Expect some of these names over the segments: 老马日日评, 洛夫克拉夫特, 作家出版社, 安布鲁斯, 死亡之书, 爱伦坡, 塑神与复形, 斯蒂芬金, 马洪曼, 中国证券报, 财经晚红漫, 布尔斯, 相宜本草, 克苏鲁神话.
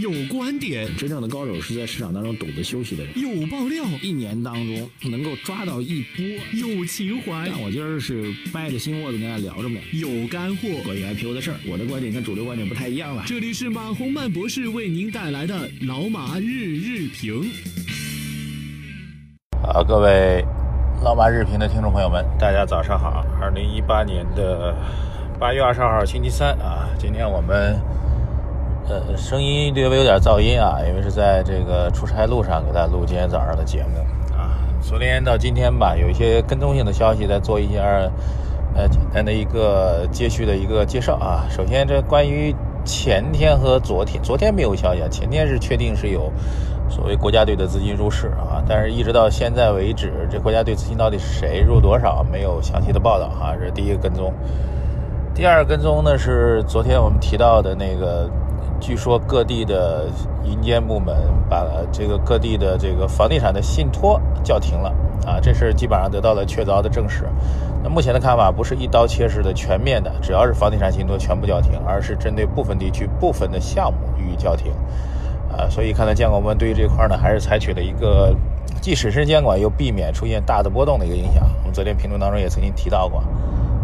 有观点。真正的高手是在市场当中懂得休息的人。有爆料，一年当中能够抓到一波。有情怀，但我今儿是掰着心窝子跟大家聊这么聊。有干货，关于 IPO 的事儿，我的观点跟主流观点不太一样了。这里是马洪曼博士为您带来的老马日日评。好，各位老马日评的听众朋友们，大家早上好。2018年8月22号，星期三啊。今天我们声音略微有点噪音啊，因为是在这个出差路上给大家录今天早上的节目啊。昨天到今天吧，有一些跟踪性的消息，再做一下简单的一个接续的一个介绍啊。首先，这关于前天和昨天没有消息啊，前天是确定是有所谓国家队的资金入市啊，但是一直到现在为止，这国家队资金到底是谁入多少，没有详细的报道啊。这是第一个跟踪。第二个跟踪呢是昨天我们提到的那个，据说各地的银监部门把这个各地的这个房地产的信托叫停了啊，这事基本上得到了确凿的证实。那目前的看法不是一刀切式的全面的，只要是房地产信托全部叫停，而是针对部分地区部分的项目予以叫停。所以看到监管部门对于这块呢，还是采取了一个既审慎监管又避免出现大的波动的一个影响。我们昨天评论当中也曾经提到过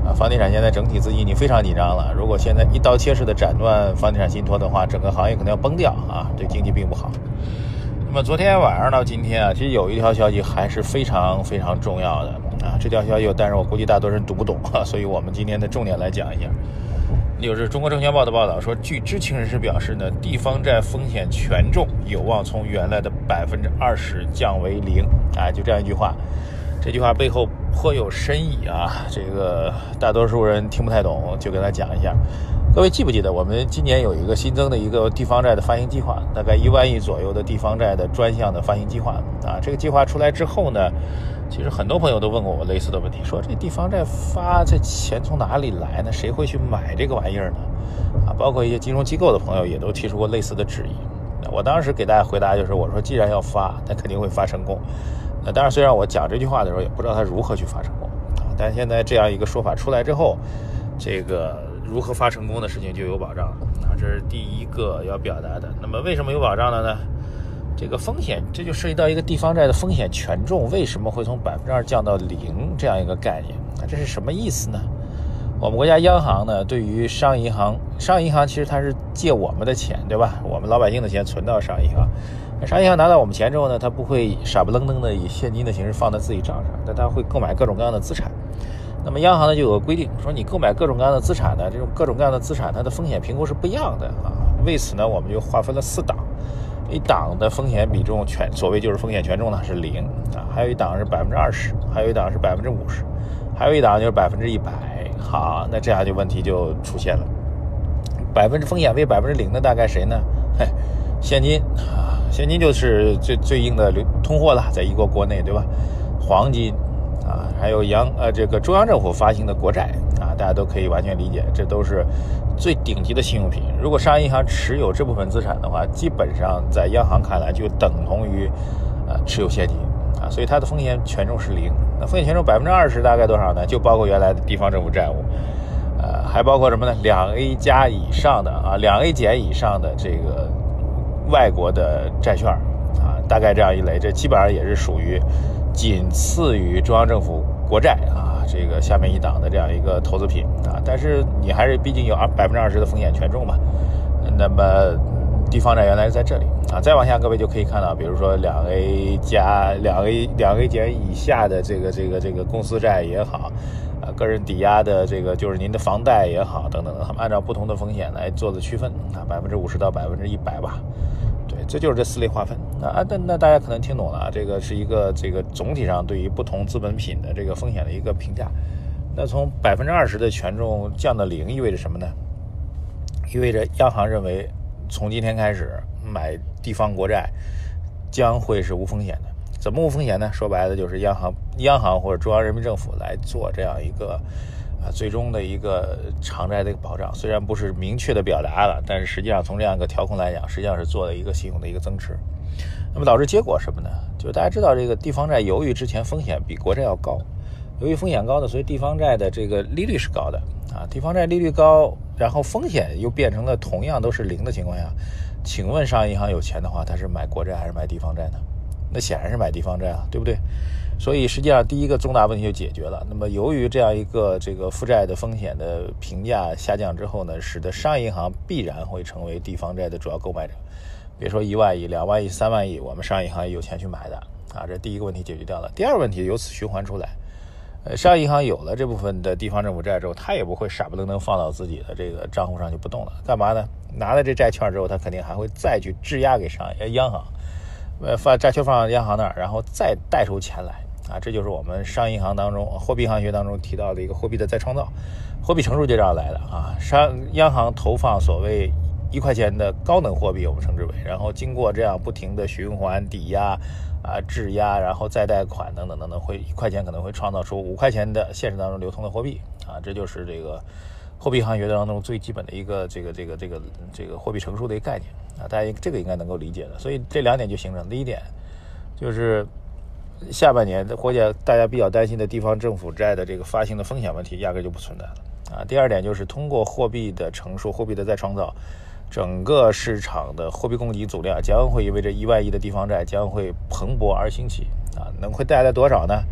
啊，房地产现在整体资金已经非常紧张了，如果现在一刀切式的斩断房地产信托的话，整个行业可能要崩掉啊，对经济并不好。那么昨天晚上到今天啊，其实有一条消息还是非常非常重要的啊，这条消息但是我估计大多数人读不懂啊，所以我们今天的重点来讲一下。就是中国证券报的报道说，据知情人士表示呢，地方债风险权重有望从原来的20%降为0啊，就这样一句话。这句话背后颇有深意啊，这个大多数人听不太懂，就跟他讲一下。各位记不记得我们今年有一个新增的一个地方债的发行计划，大概1万亿左右的地方债的专项的发行计划啊。这个计划出来之后呢，其实很多朋友都问过我类似的问题，说这地方债发这钱从哪里来呢？谁会去买这个玩意儿呢？啊，包括一些金融机构的朋友也都提出过类似的质疑。那我当时给大家回答就是，我说既然要发，那肯定会发成功。那当然，虽然我讲这句话的时候也不知道它如何去发成功啊，但现在这样一个说法出来之后，这个如何发成功的事情就有保障啊，这是第一个要表达的。那么为什么有保障了呢？这个风险，这就涉及到一个地方债的风险权重为什么会从2%降到0这样一个概念，这是什么意思呢？我们国家央行呢，对于商业银行，商业银行其实它是借我们的钱，对吧？我们老百姓的钱存到商业银行，商业银行拿到我们钱之后呢，它不会傻不愣登的以现金的形式放在自己账上，但它会购买各种各样的资产。那么央行呢就有个规定，说你购买各种各样的资产呢，这种各种各样的资产它的风险评估是不一样的啊。为此呢，我们就划分了4档。一档的风险比重全，所谓就是风险权重呢是0啊，还有一档是20%，还有一档是50%，还有一档就是100%。好，那这样就问题就出现了，风险为0%的大概谁呢？现金啊，现金就是最硬的通货了，在一个国内对吧？黄金啊，还有这个中央政府发行的国债啊，大家都可以完全理解，这都是最顶级的信用品。如果商业银行持有这部分资产的话，基本上在央行看来就等同于持有现金啊，所以它的风险权重是0。那风险权重20%大概多少呢？就包括原来的地方政府债务，还包括什么呢？2A 加以上的啊，2A 减以上的这个外国的债券啊，大概这样一类，这基本上也是属于仅次于中央政府国债啊，这个下面一档的这样一个投资品啊，但是你还是毕竟有20%的风险权重嘛。那么地方债原来是在这里啊，再往下各位就可以看到，比如说2A 减以下的这个公司债也好，个人抵押的这个就是您的房贷也好等等的，他们按照不同的风险来做的区分啊，50%到100%吧。对，这就是这4类划分啊。那大家可能听懂了啊，这个是一个总体上对于不同资本品的这个风险的一个评价。那从20%的权重降到0意味着什么呢？意味着央行认为从今天开始买地方国债将会是无风险的。怎么无风险呢？说白了就是央行或者中央人民政府来做这样一个最终的一个偿债的一个保障，虽然不是明确的表达了，但是实际上从这样一个调控来讲，实际上是做了一个信用的一个增持。那么导致结果什么呢？就是大家知道这个地方债由于之前风险比国债要高，由于风险高呢，所以地方债的这个利率是高的啊，地方债利率高，然后风险又变成了同样都是0的情况下，请问商业银行有钱的话，他是买国债还是买地方债呢？那显然是买地方债啊，对不对？所以实际上第一个重大问题就解决了。那么由于这样一个这个负债的风险的评价下降之后呢，使得商业银行必然会成为地方债的主要购买者。别说1万亿、2万亿、3万亿，我们商业银行也有钱去买的啊。这第一个问题解决掉了。第二问题由此循环出来，商业银行有了这部分的地方政府债之后，他也不会傻不愣登放到自己的这个账户上就不动了，干嘛呢？拿了这债券之后，他肯定还会再去质押给央行，放债券放到央行那儿，然后再贷出钱来啊。这就是我们商业银行当中货币银行学当中提到的一个货币的再创造，货币乘数就这样来的啊。央行投放所谓1块钱的高能货币，我们称之为，然后经过这样不停的循环抵押啊、质押，然后再贷款等等等等，会1块钱可能会创造出5块钱的现实当中流通的货币啊。这就是这个货币行学当中最基本的一个这个货币乘数的一个概念啊，大家这个应该能够理解的。所以这两点就形成，第一点就是下半年国家大家比较担心的地方政府债的这个发行的风险问题压根就不存在了啊。第二点就是通过货币的乘数、货币的再创造，整个市场的货币供给总量将会因为这1万亿的地方债将会蓬勃而兴起啊，能会带来多少呢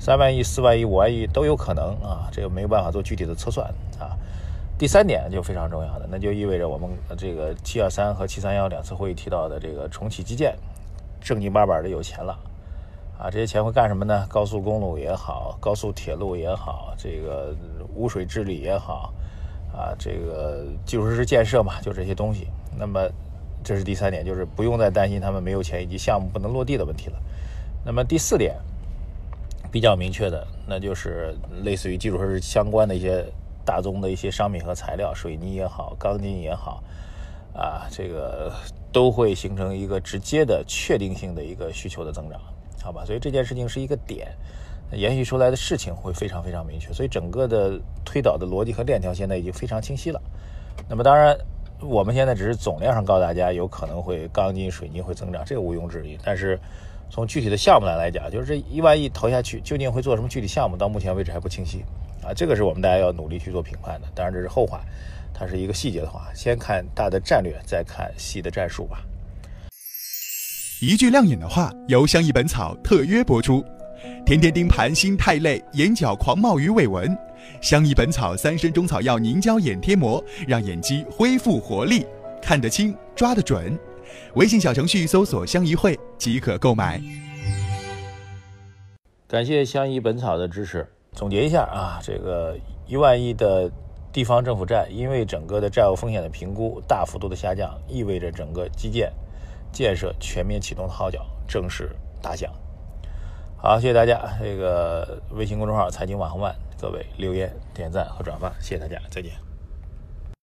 ？3万亿、4万亿、5万亿都有可能啊，这个没有办法做具体的测算啊。第三点就非常重要的，那就意味着我们这个723和731两次会议提到的这个重启基建，正经八百的有钱了啊，这些钱会干什么呢？高速公路也好，高速铁路也好，这个污水治理也好。啊，这个基础设施建设嘛，就这些东西。那么这是第三点，就是不用再担心他们没有钱以及项目不能落地的问题了。那么第四点比较明确的，那就是类似于基础设施相关的一些大宗的一些商品和材料，水泥也好，钢筋也好啊，这个都会形成一个直接的确定性的一个需求的增长，好吧？所以这件事情是一个点，延续出来的事情会非常非常明确，所以整个的推导的逻辑和链条现在已经非常清晰了。那么当然我们现在只是总量上告诉大家有可能会钢筋水泥会增长，这个毋庸置疑，但是从具体的项目来讲，就是这1万亿投下去究竟会做什么具体项目，到目前为止还不清晰啊，这个是我们大家要努力去做评判的。当然这是后话，它是一个细节的话，先看大的战略，再看细的战术吧。一句亮眼的话由相宜本草特约播出。天天盯盘心太累，眼角狂冒鱼尾纹，相宜本草3升中草药凝胶眼贴膜，让眼肌恢复活力，看得清，抓得准。微信小程序搜索相宜会即可购买。感谢相宜本草的支持。总结一下啊，这个1万亿的地方政府债，因为整个的债务风险的评估大幅度的下降，意味着整个基建建设全面启动的号角正式打响。好，谢谢大家。这个微信公众号财经晚红漫，各位留言、点赞和转发，谢谢大家，再见。